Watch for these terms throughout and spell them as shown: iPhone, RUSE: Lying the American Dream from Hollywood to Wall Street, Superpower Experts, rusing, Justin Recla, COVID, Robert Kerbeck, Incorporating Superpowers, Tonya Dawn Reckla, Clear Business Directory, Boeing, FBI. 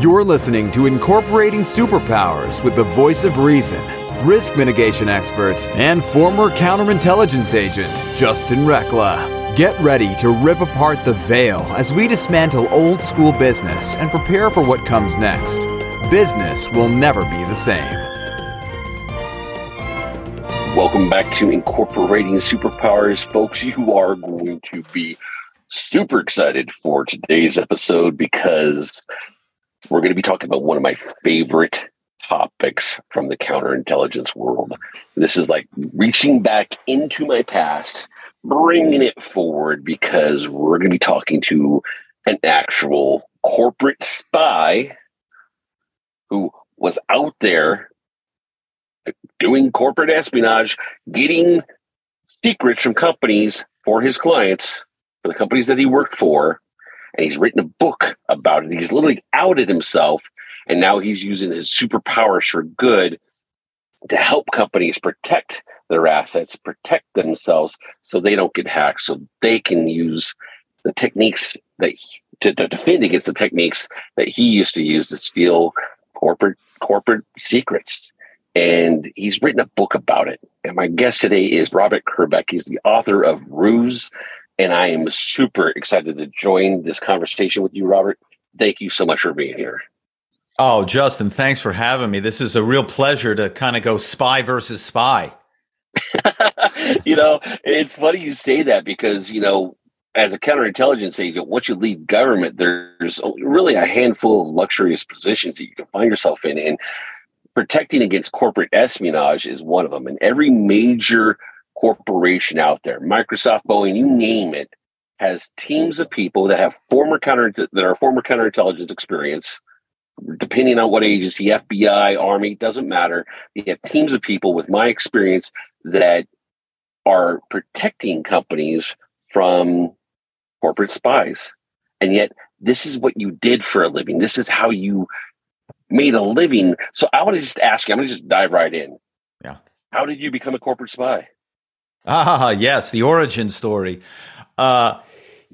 You're listening to Incorporating Superpowers with the voice of reason, risk mitigation expert, and former counterintelligence agent, Justin Recla. Get ready to rip apart the veil as we dismantle old school business and prepare for what comes next. Business will never be the same. Welcome back to Incorporating Superpowers, folks. You are going to be super excited for today's episode because we're going to be talking about one of my favorite topics from the counterintelligence world. This is like reaching back into my past, bringing it forward, because we're going to be talking to an actual corporate spy who was out there doing corporate espionage, getting secrets from companies for his clients, for the companies that he worked for. And he's written a book about it. He's literally outed himself. And now he's using his superpowers for good to help companies protect their assets, protect themselves so they don't get hacked, so they can use the techniques that to defend against the techniques that he used to use to steal corporate secrets. And he's written a book about it. And my guest today is Robert Kerbeck. He's the author of Ruse. And I am super excited to join this conversation with you, Robert. Thank you so much for being here. Oh, Justin, thanks for having me. This is a real pleasure to kind of go spy versus spy. You know, it's funny you say that because, you know, as a counterintelligence agent, once you leave government, there's really a handful of luxurious positions that you can find yourself in. And protecting against corporate espionage is one of them. And every major corporation out there, Microsoft, Boeing, you name it, has teams of people that have former counterintelligence experience. Depending on what agency, FBI, Army, doesn't matter. You have teams of people with my experience that are protecting companies from corporate spies. And yet, this is what you did for a living. This is how you made a living. So I want to just ask you, I'm going to just dive right in. Yeah. How did you become a corporate spy? Ah, yes, the origin story. So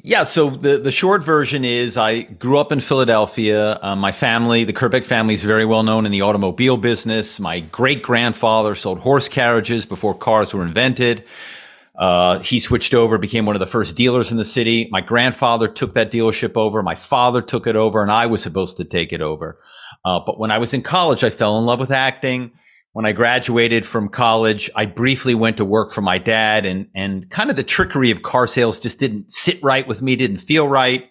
the short version is I grew up in Philadelphia. My family, the Kerbeck family, is very well known in the automobile business. My great-grandfather sold horse carriages before cars were invented. He switched over, became one of the first dealers in the city. My grandfather took that dealership over. My father took it over, and I was supposed to take it over. But when I was in college, I fell in love with acting. When I graduated from college, I briefly went to work for my dad, and kind of the trickery of car sales just didn't sit right with me, didn't feel right,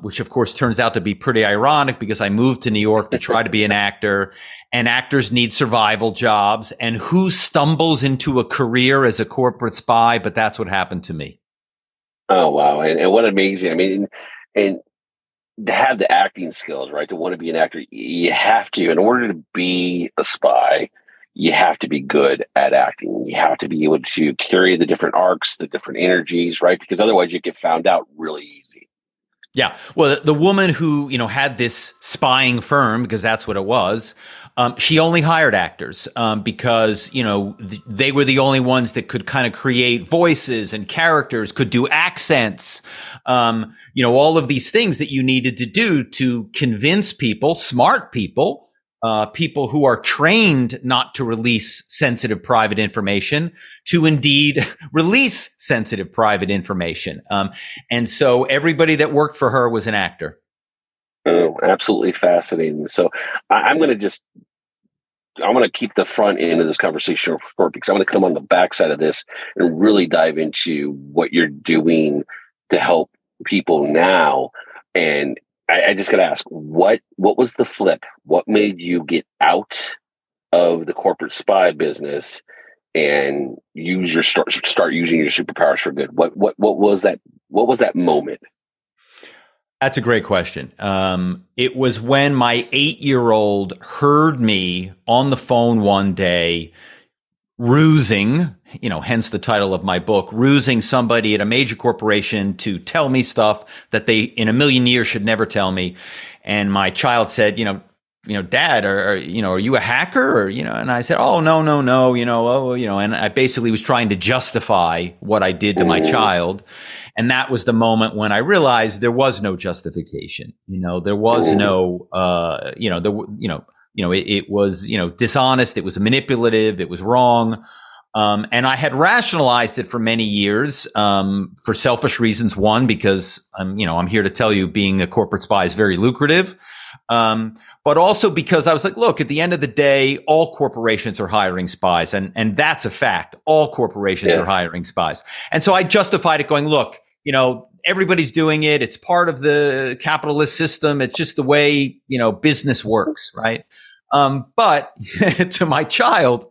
which of course turns out to be pretty ironic because I moved to New York to try to be an actor, and actors need survival jobs, and who stumbles into a career as a corporate spy? But that's what happened to me. Oh, wow. And what amazing. I mean, and to have the acting skills, right? To want to be an actor, you have to, in order to be a spy, you have to be good at acting. You have to be able to carry the different arcs, the different energies, right? Because otherwise you get found out really easy. Yeah. Well, the woman who, you know, had this spying firm, because that's what it was, she only hired actors because, you know, they were the only ones that could kind of create voices and characters, could do accents, you know, all of these things that you needed to do to convince people, smart people, people who are trained not to release sensitive private information to indeed release sensitive private information. And so everybody that worked for her was an actor. Oh, absolutely fascinating. So I'm going to keep the front end of this conversation short because I'm going to come on the backside of this and really dive into what you're doing to help people now. And I just got to ask, what was the flip? What made you get out of the corporate spy business and use your start using your superpowers for good? What was that? What was that moment? That's a great question. It was when my 8-year-old heard me on the phone one day rusing, you know, hence the title of my book, rusing somebody at a major corporation to tell me stuff that they in a million years should never tell me. And my child said, you know, Dad, are you a hacker? Or, you know, and I said, oh, no, you know, and I basically was trying to justify what I did to my child. And that was the moment when I realized there was no justification. You know, there was no, it was, dishonest. It was manipulative. It was wrong. And I had rationalized it for many years, for selfish reasons. One, because I'm here to tell you being a corporate spy is very lucrative. But also because I was like, look, at the end of the day, all corporations are hiring spies. And that's a fact. All corporations are hiring spies. And so I justified it going, look, everybody's doing it. It's part of the capitalist system. It's just the way, business works. Right. But to my child,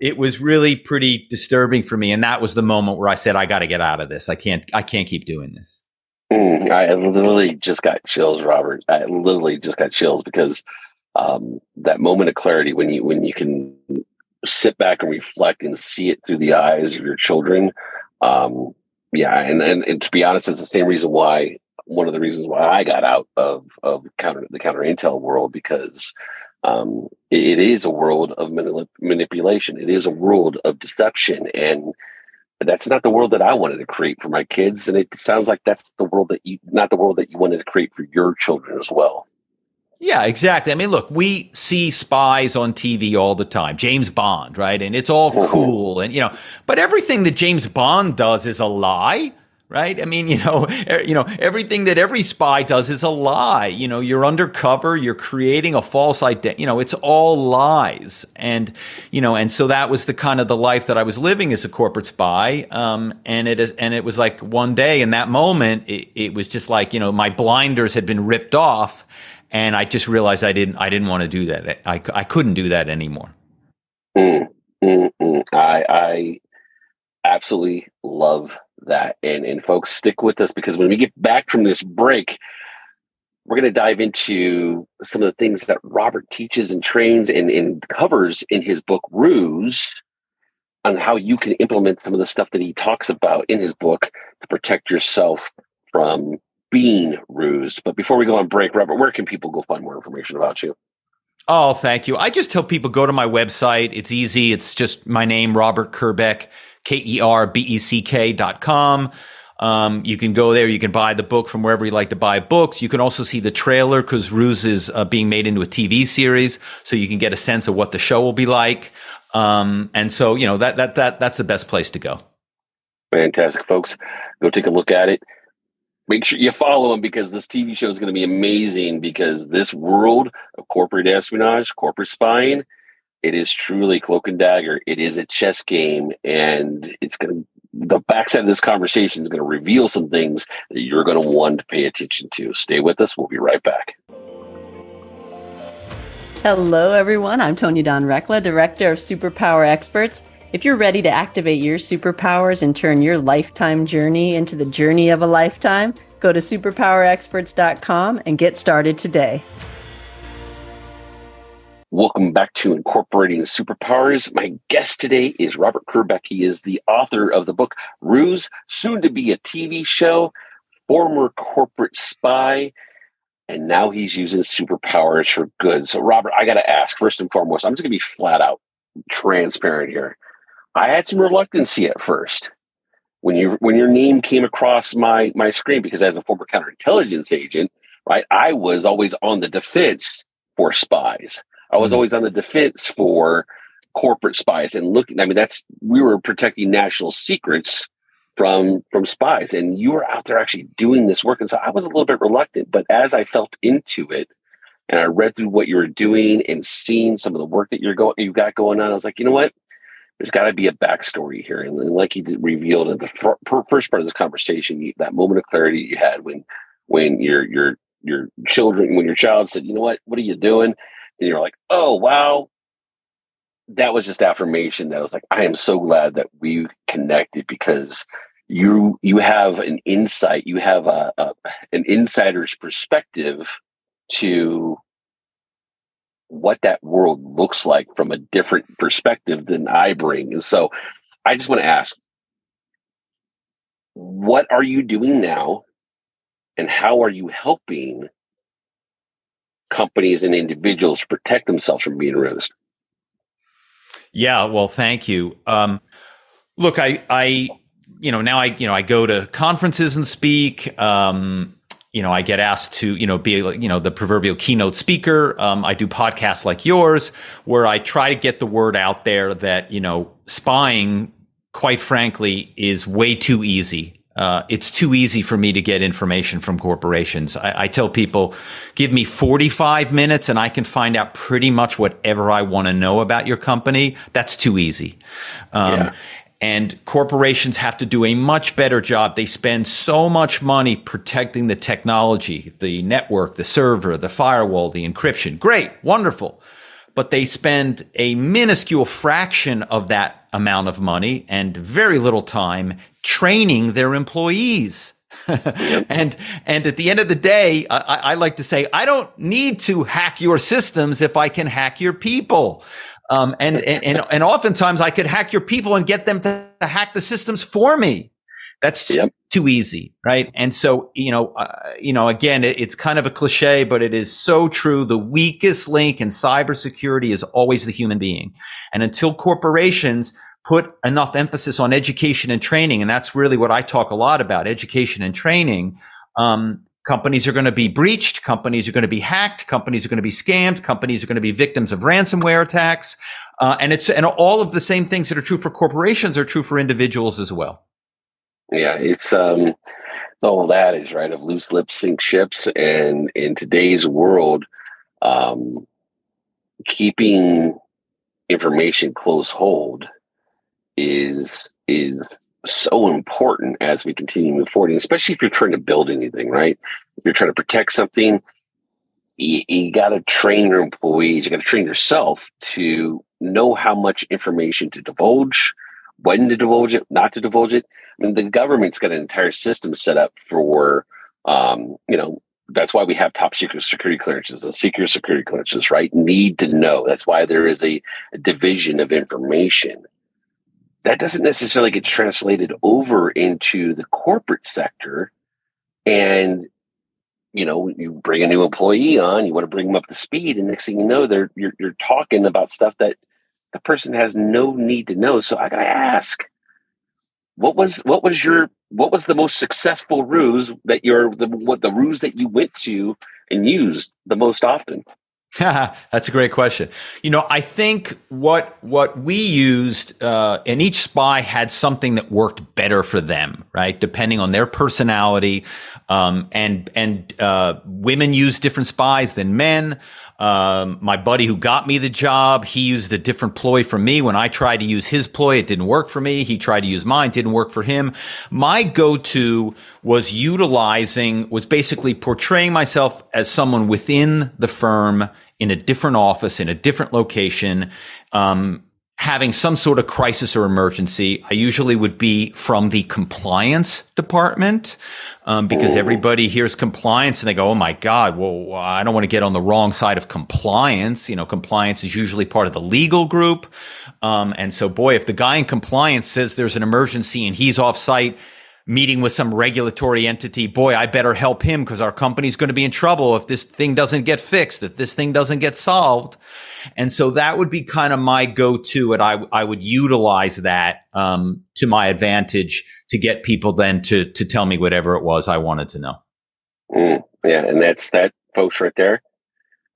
it was really pretty disturbing for me. And that was the moment where I said, I got to get out of this. I can't keep doing this. I literally just got chills, Robert. I literally just got chills because that moment of clarity when you can sit back and reflect and see it through the eyes of your children. And to be honest, it's the same reason why one of the reasons why I got out of the counter intel world, because it is a world of manipulation. It is a world of deception, and that's not the world that I wanted to create for my kids. And it sounds like that's the world that you wanted to create for your children as well. Yeah, exactly. I mean, look, we see spies on TV all the time, James Bond, right? And it's all cool. And, but everything that James Bond does is a lie, right? I mean, everything that every spy does is a lie. You're undercover, you're creating a false identity, it's all lies. And so that was the kind of the life that I was living as a corporate spy. And it was like one day in that moment, it was just like, my blinders had been ripped off and I just realized I didn't want to do that. I couldn't do that anymore. I absolutely love that. And folks, stick with us, because when we get back from this break, we're going to dive into some of the things that Robert teaches and trains and covers in his book, Ruse, on how you can implement some of the stuff that he talks about in his book to protect yourself from being rused. But before we go on break, Robert, where can people go find more information about you? Oh, thank you. I just tell people go to my website. It's easy. It's just my name, Robert Kerbeck. KERBECK.com. You can go there. You can buy the book from wherever you like to buy books. You can also see the trailer, because Ruse is being made into a TV series, so you can get a sense of what the show will be like. And so, that's the best place to go. Fantastic, folks. Go take a look at it. Make sure you follow him, because this TV show is going to be amazing, because this world of corporate espionage, corporate spying, it is truly cloak and dagger. It is a chess game, and the backside of this conversation is going to reveal some things that you're going to want to pay attention to. Stay with us. We'll be right back. Hello, everyone. I'm Tonya Dawn Reckla, Director of Superpower Experts. If you're ready to activate your superpowers and turn your lifetime journey into the journey of a lifetime, go to superpowerexperts.com and get started today. Welcome back to Incorporating Superpowers. My guest today is Robert Kerbeck. He is the author of the book, Ruse, soon to be a TV show, former corporate spy, and now he's using superpowers for good. So, Robert, I got to ask, first and foremost, I'm just going to be flat out transparent here. I had some reluctancy at first when your name came across my screen, because as a former counterintelligence agent, right, I was always on the defense for spies. I was always on the defense for corporate spies and looking. I mean, we were protecting national secrets from spies, and you were out there actually doing this work. And so I was a little bit reluctant, but as I felt into it and I read through what you were doing and seeing some of the work that you've got going on, I was like, you know what? There's got to be a backstory here. And like you revealed in the first part of this conversation, that moment of clarity you had when your child said, you know what are you doing? And you're like, oh, wow. That was just affirmation. That was like, I am so glad that we connected, because you have an insight. You have an insider's perspective to what that world looks like from a different perspective than I bring. And so I just want to ask, what are you doing now? And how are you helping companies and individuals protect themselves from being rused? Yeah, well, thank you. Look, I now I go to conferences and speak. I get asked to, be, the proverbial keynote speaker. I do podcasts like yours where I try to get the word out there that, spying, quite frankly, is way too easy. It's too easy for me to get information from corporations. I tell people, give me 45 minutes and I can find out pretty much whatever I want to know about your company. That's too easy. And corporations have to do a much better job. They spend so much money protecting the technology, the network, the server, the firewall, the encryption. Great, wonderful. But they spend a minuscule fraction of that amount of money and very little time training their employees. And at the end of the day, I like to say, I don't need to hack your systems if I can hack your people. And oftentimes I could hack your people and get them to hack the systems for me. That's too easy, right? And so, again, it's kind of a cliche, but it is so true. The weakest link in cybersecurity is always the human being. And until corporations put enough emphasis on education and training, and that's really what I talk a lot about, education and training, companies are going to be breached. Companies are going to be hacked. Companies are going to be scammed. Companies are going to be victims of ransomware attacks. And all of the same things that are true for corporations are true for individuals as well. Yeah, it's the old adage, right, of loose lips sink ships. And in today's world, keeping information close hold is so important as we continue to move forward, and especially if you're trying to build anything, right? If you're trying to protect something, you got to train your employees, you got to train yourself to know how much information to divulge, when to divulge it, not to divulge it. I mean, the government's got an entire system set up for, that's why we have top secret security clearances and secret security clearances, right? Need to know. That's why there is a division of information. That doesn't necessarily get translated over into the corporate sector. And, you bring a new employee on, you want to bring them up to speed. And next thing you know, you're talking about stuff that the person has no need to know. So I got to ask, what was the most successful ruse that the ruse that you went to and used the most often? That's a great question. I think what we used, and each spy had something that worked better for them, right? Depending on their personality, and women use different spies than men. My buddy who got me the job, he used a different ploy from me. When I tried to use his ploy, it didn't work for me. He tried to use mine, didn't work for him. My go-to was basically portraying myself as someone within the firm in a different office, in a different location, having some sort of crisis or emergency. I usually would be from the compliance department, because everybody hears compliance and they go, oh my God, well, I don't want to get on the wrong side of compliance. Compliance is usually part of the legal group. And so, boy, if the guy in compliance says there's an emergency and he's off site meeting with some regulatory entity, boy, I better help him because our company's going to be in trouble if this thing doesn't get fixed, if this thing doesn't get solved. And so that would be kind of my go-to, and I would utilize that to my advantage to get people then to tell me whatever it was I wanted to know. And that's that, folks, right there.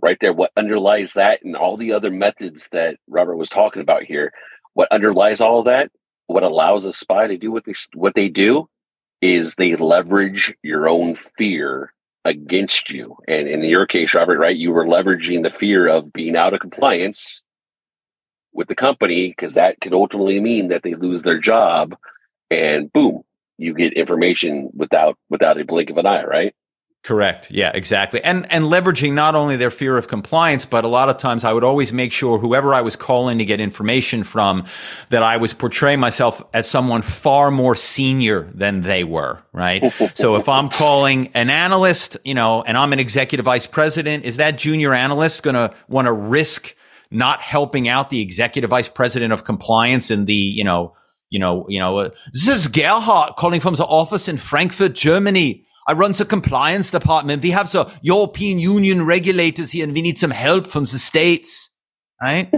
What underlies that and all the other methods that Robert was talking about here, what underlies all of that, what allows a spy to do what they do, is they leverage your own fear against you. And in your case, Robert, right, you were leveraging the fear of being out of compliance with the company, because that could ultimately mean that they lose their job, and boom, you get information without a blink of an eye, right? Correct. Yeah, exactly. And leveraging not only their fear of compliance, but a lot of times I would always make sure whoever I was calling to get information from, that I was portraying myself as someone far more senior than they were, right? So if I'm calling an analyst, and I'm an executive vice president, is that junior analyst going to want to risk not helping out the executive vice president of compliance and the, this is Gerhard calling from the office in Frankfurt, Germany. I run the compliance department. We have the European Union regulators here, and we need some help from the states, right?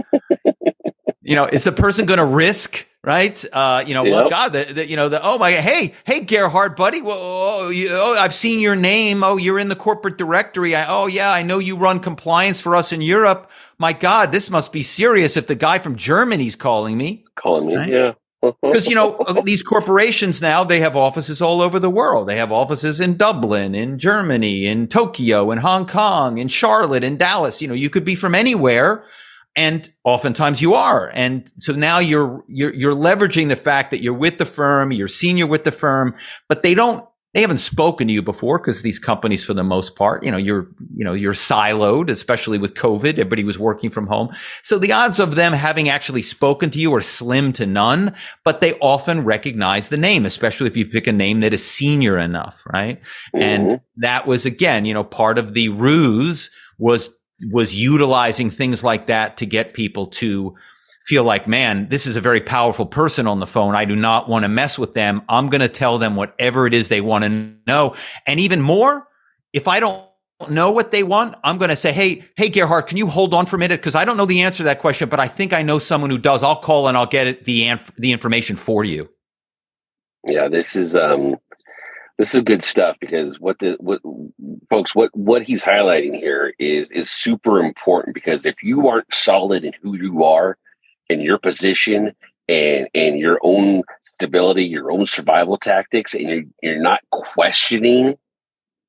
Is the person going to risk right? Well, God, oh my, hey, Gerhard, buddy. I've seen your name. Oh, you're in the corporate directory. I know you run compliance for us in Europe. My God, this must be serious if the guy from Germany's calling me, right? Yeah. Because, these corporations now, they have offices all over the world. They have offices in Dublin, in Germany, in Tokyo, in Hong Kong, in Charlotte, in Dallas. You could be from anywhere, and oftentimes you are. And so now you're leveraging the fact that you're with the firm, you're senior with the firm, but they haven't spoken to you before, because these companies, for the most part, you're siloed, especially with COVID. Everybody was working from home. So the odds of them having actually spoken to you are slim to none, but they often recognize the name, especially if you pick a name that is senior enough, right? Mm-hmm. And that was, again, part of the ruse was utilizing things like that to get people to feel like, man, this is a very powerful person on the phone. I do not want to mess with them. I'm going to tell them whatever it is they want to know. And even more, if I don't know what they want, I'm going to say, hey, Gerhard, can you hold on for a minute? Because I don't know the answer to that question, but I think I know someone who does. I'll call and I'll get the information for you. Yeah, this is good stuff, because what he's highlighting here is super important, because if you aren't solid in who you are, in your position, and your own stability, your own survival tactics, and you're not questioning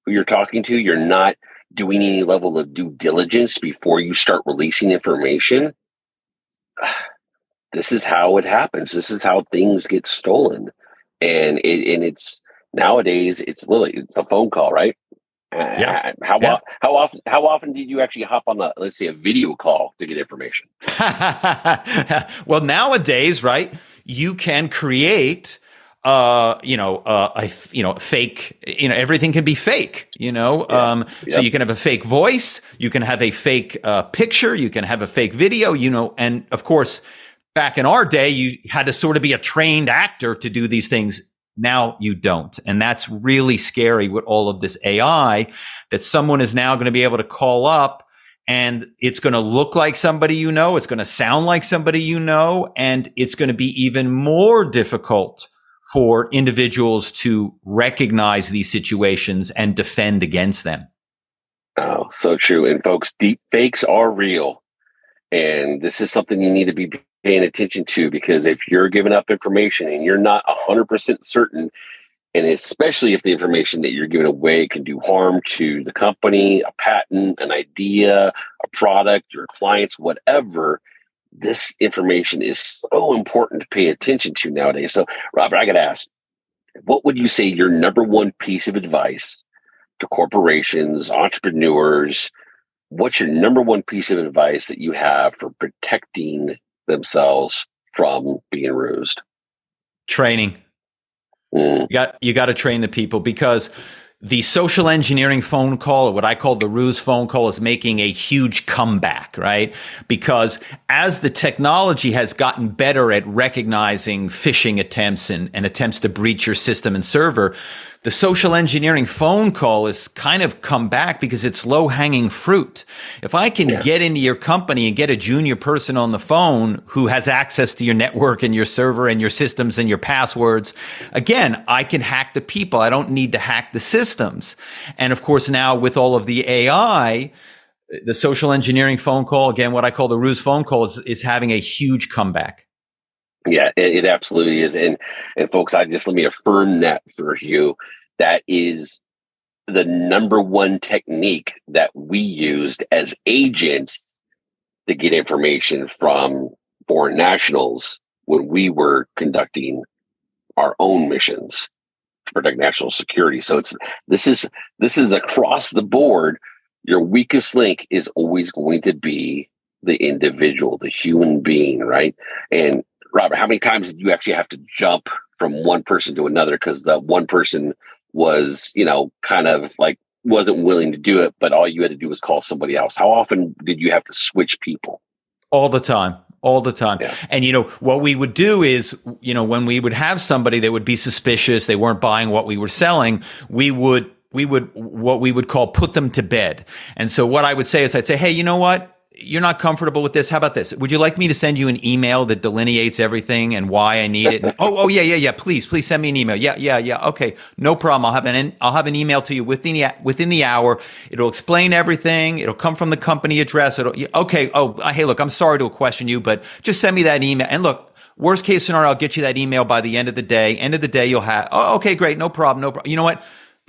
who you're talking to, you're not doing any level of due diligence before you start releasing information, this is how it happens. This is how things get stolen. And it's nowadays, it's a phone call, right? Yeah. How often did you actually hop on a video call to get information? Well, nowadays, right, you can create, fake, everything can be fake, Yeah. So you can have a fake voice, you can have a fake picture, you can have a fake video, and of course, back in our day, you had to sort of be a trained actor to do these things. Now you don't. And that's really scary with all of this AI, that someone is now going to be able to call up and it's going to look like somebody, it's going to sound like somebody, and it's going to be even more difficult for individuals to recognize these situations and defend against them. Oh, so true. And folks, deep fakes are real. And this is something you need to be paying attention to, because if you're giving up information and you're not 100% certain, and especially if the information that you're giving away can do harm to the company, a patent, an idea, a product, your clients, whatever, this information is so important to pay attention to nowadays. So, Robert, I got to ask, what would you say your number one piece of advice to corporations, entrepreneurs? What's your number one piece of advice that you have for protecting themselves from being rused? Training. You got to train the people, because the social engineering phone call, or what I call the ruse phone call, is making a huge comeback, right? Because as the technology has gotten better at recognizing phishing attempts and attempts to breach your system and server, the social engineering phone call is kind of come back because it's low-hanging fruit. If I can get into your company and get a junior person on the phone who has access to your network and your server and your systems and your passwords, again, I can hack the people. I don't need to hack the systems. And of course, now with all of the AI, the social engineering phone call, again, what I call the ruse phone call, is having a huge comeback. Yeah, it absolutely is. And folks, let me affirm that for you. That is the number one technique that we used as agents to get information from foreign nationals when we were conducting our own missions to protect national security. So this is across the board. Your weakest link is always going to be the individual, the human being, right? And Robert, how many times did you actually have to jump from one person to another because the one person was, kind of like wasn't willing to do it, but all you had to do was call somebody else? How often did you have to switch people? All the time. Yeah. And, what we would do is, when we would have somebody that would be suspicious, they weren't buying what we were selling, we would what we would call put them to bed. And so what I would say is I'd say, hey, you know what? you're not comfortable with this. How about this? Would you like me to send you an email that delineates everything and why I need it? Oh yeah. Please send me an email. Yeah. Okay, no problem. I'll have an email to you within the hour. It'll explain everything. It'll come from the company address. Okay. Oh, hey, look, I'm sorry to question you, but just send me that email. And look, worst case scenario, I'll get you that email by the end of the day. End of the day, you'll have. Oh, okay, great. No problem. You know what?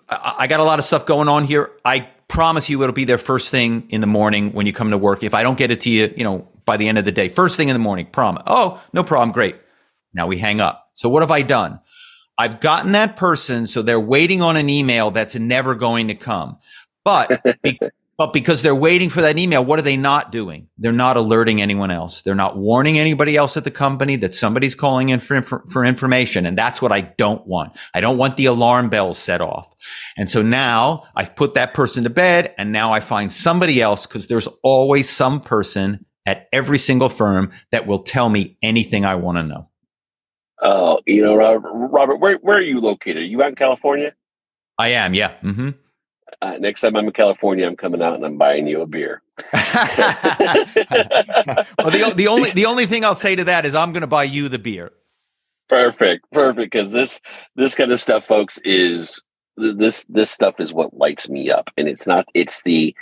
I got a lot of stuff going on here. I promise you it'll be there first thing in the morning when you come to work. If I don't get it to you, by the end of the day, first thing in the morning, promise. Oh, no problem. Great. Now we hang up. So what have I done? I've gotten that person. So they're waiting on an email that's never going to come. But because they're waiting for that email, what are they not doing? They're not alerting anyone else. They're not warning anybody else at the company that somebody's calling in for information. And that's what I don't want. I don't want the alarm bells set off. And so now I've put that person to bed, and now I find somebody else, because there's always some person at every single firm that will tell me anything I want to know. Oh, Robert, where are you located? Are you out in California? I am, yeah. Mm-hmm. Next time I'm in California, I'm coming out and I'm buying you a beer. Well, the only thing I'll say to that is I'm going to buy you the beer. Perfect. Because this kind of stuff, folks, is this stuff is what lights me up, and it's the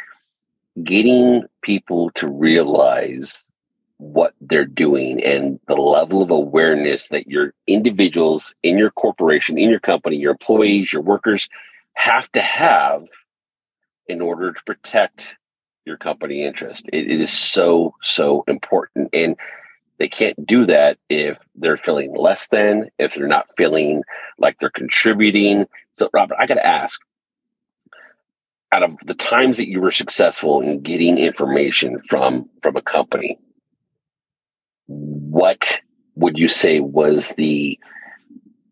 getting people to realize what they're doing and the level of awareness that your individuals in your corporation, in your company, your employees, your workers have to have in order to protect your company interest. It is so important. And they can't do that if they're feeling less than, if they're not feeling like they're contributing. So, Robert, I got to ask, out of the times that you were successful in getting information from a company, what would you say was the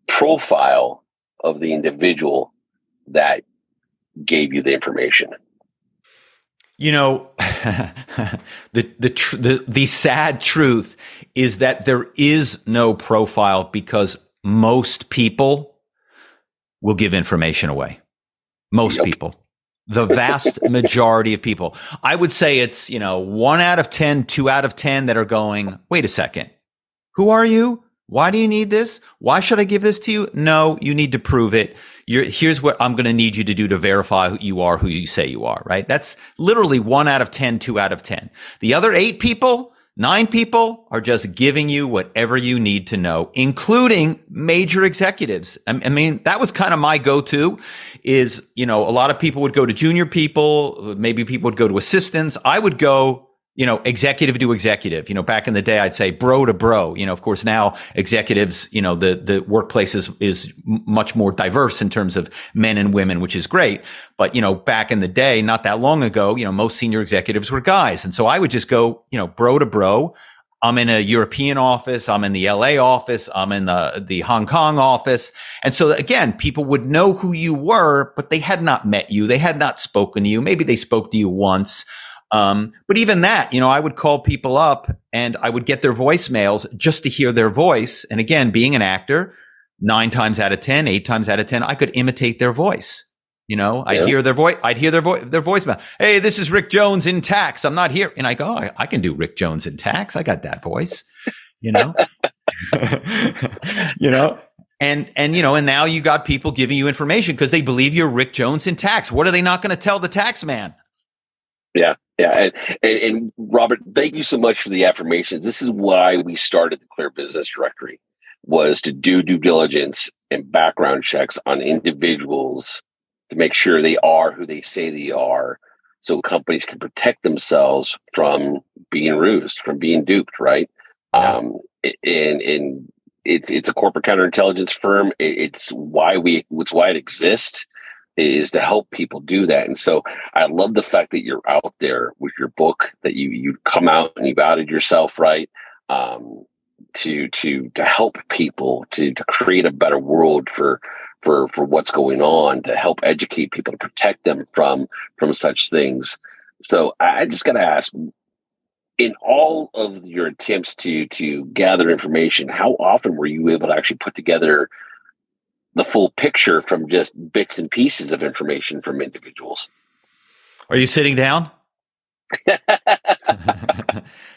profile of the individual that gave you the information? The sad truth is that there is no profile, because most people will give information away. Most people, the vast majority of people, I would say it's, 1 out of 10, 2 out of 10 that are going, wait a second, who are you? Why do you need this? Why should I give this to you? No, you need to prove it. Here's what I'm going to need you to do to verify who you say you are, right? That's literally 1 out of 10, 2 out of 10. The other 9 people are just giving you whatever you need to know, including major executives. I mean, that was kind of my go-to is, a lot of people would go to junior people. Maybe people would go to assistants. I would go executive to executive. Back in the day, I'd say bro to bro. Of course, now executives, the workplace is much more diverse in terms of men and women, which is great. But, back in the day, not that long ago, most senior executives were guys. And so I would just go, bro to bro. I'm in a European office. I'm in the LA office. I'm in the Hong Kong office. And so again, people would know who you were, but they had not met you. They had not spoken to you. Maybe they spoke to you once. But even that, I would call people up and I would get their voicemails just to hear their voice. And again, being an actor, 9 times out of 10, 8 times out of 10, I could imitate their voice. I'd hear their voicemail. Hey, this is Rick Jones in tax. I'm not here. And I go, oh, I can do Rick Jones in tax. I got that voice, And now you got people giving you information because they believe you're Rick Jones in tax. What are they not going to tell the tax man? Yeah. And Robert, thank you so much for the affirmations. This is why we started the Clear Business Directory, was to do due diligence and background checks on individuals to make sure they are who they say they are, so companies can protect themselves from being rused, from being duped, right? Yeah. And it's a corporate counterintelligence firm. It's why it exists, is to help people do that. And so I love the fact that you're out there with your book, that you come out and you've outed yourself, right? To help people, to create a better world for what's going on, to help educate people, to protect them from such things. So I just got to ask, in all of your attempts to gather information, how often were you able to actually put together the full picture from just bits and pieces of information from individuals? Are you sitting down?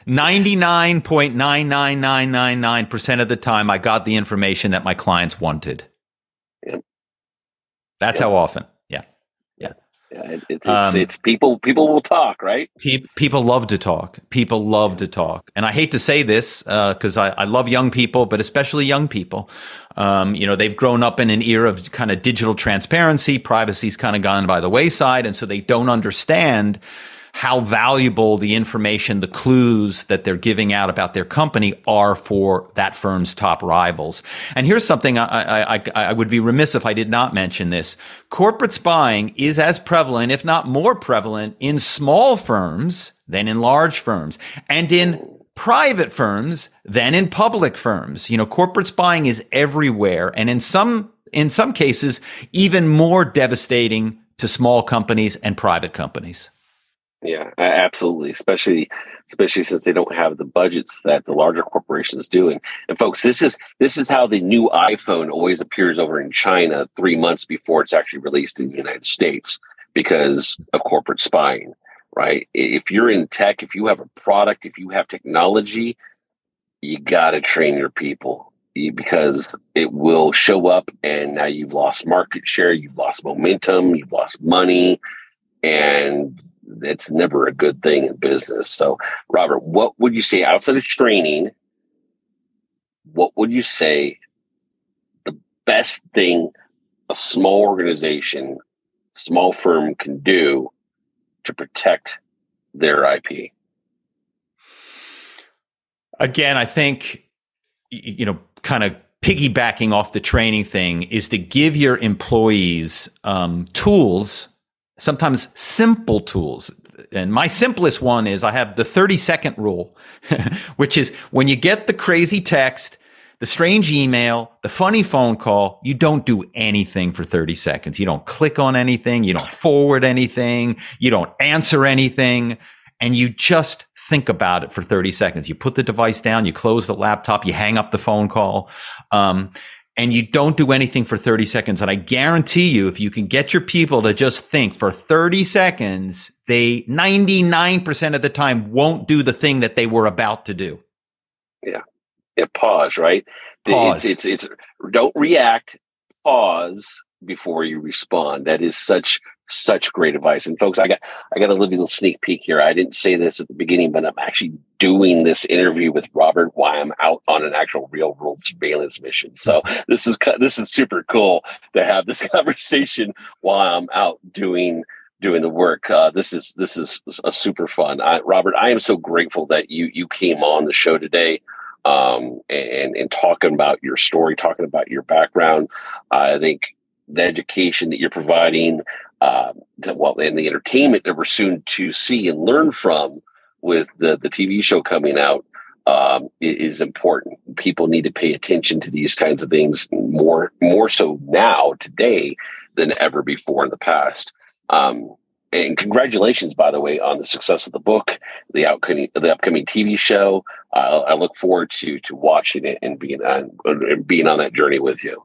99.99999% of the time, I got the information that my clients wanted. Yep. That's how often. It's people will talk, right? People love to talk. People love to talk. And I hate to say this because I love young people, but especially young people. They've grown up in an era of kind of digital transparency. Privacy's kind of gone by the wayside. And so they don't understand how valuable the information, the clues that they're giving out about their company are for that firm's top rivals. And here's something I would be remiss if I did not mention this. Corporate spying is as prevalent, if not more prevalent, in small firms than in large firms, and in private firms than in public firms. Corporate spying is everywhere, and in some cases, even more devastating to small companies and private companies. Yeah, absolutely. Especially since they don't have the budgets that the larger corporations do. And folks, this is how the new iPhone always appears over in China 3 months before it's actually released in the United States, because of corporate spying, right? If you're in tech, if you have a product, if you have technology, you got to train your people, because it will show up and now you've lost market share, you've lost momentum, you've lost money, and it's never a good thing in business. So, Robert, what would you say outside of training? What would you say the best thing a small organization, small firm can do to protect their IP? Again, I think, kind of piggybacking off the training thing, is to give your employees tools. Sometimes simple tools. And my simplest one is I have the 30-second rule, which is when you get the crazy text, the strange email, the funny phone call, you don't do anything for 30 seconds. You don't click on anything. You don't forward anything. You don't answer anything. And you just think about it for 30 seconds. You put the device down. You close the laptop. You hang up the phone call. And you don't do anything for 30 seconds. And I guarantee you, if you can get your people to just think for 30 seconds, they 99% of the time won't do the thing that they were about to do. Yeah. Yeah. Pause, right? Pause. It's don't react. Pause before you respond. That is such great advice. And folks, I got a little sneak peek here. I didn't say this at the beginning, but I'm actually doing this interview with Robert while I'm out on an actual real world surveillance mission. So this is super cool to have this conversation while I'm out doing the work. This is a super fun. Robert, I am so grateful that you came on the show today. And talking about your story, talking about your background. I think the education that you're providing, and the entertainment that we're soon to see and learn from with the TV show coming out is important. People need to pay attention to these kinds of things more so now, today, than ever before in the past. And congratulations, by the way, on the success of the book, the upcoming TV show. I look forward to watching it and being on that journey with you.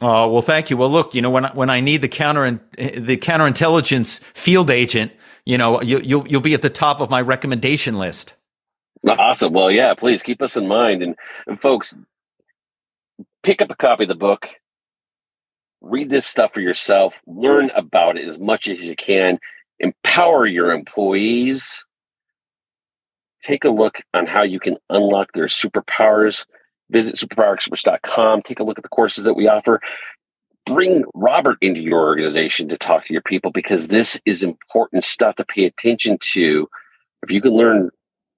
Oh, well, thank you. Well, look, when I need the counterintelligence field agent, you'll be at the top of my recommendation list. Awesome. Well, yeah, please keep us in mind. And folks, pick up a copy of the book, read this stuff for yourself, learn about it as much as you can, empower your employees, take a look on how you can unlock their superpowers. Visit superpowerexperts.com. Take a look at the courses that we offer. Bring Robert into your organization to talk to your people, because this is important stuff to pay attention to. If you can learn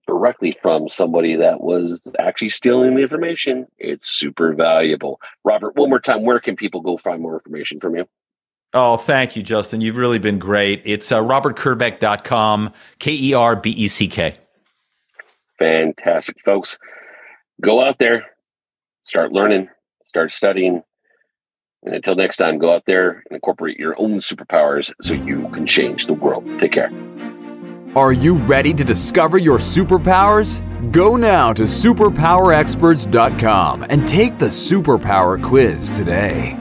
directly from somebody that was actually stealing the information, it's super valuable. Robert, one more time, where can people go find more information from you? Oh, thank you, Justin. You've really been great. It's robertkerbeck.com, Kerbeck. Fantastic, folks. Go out there. Start learning, start studying. And until next time, go out there and incorporate your own superpowers so you can change the world. Take care. Are you ready to discover your superpowers? Go now to superpowerexperts.com and take the superpower quiz today.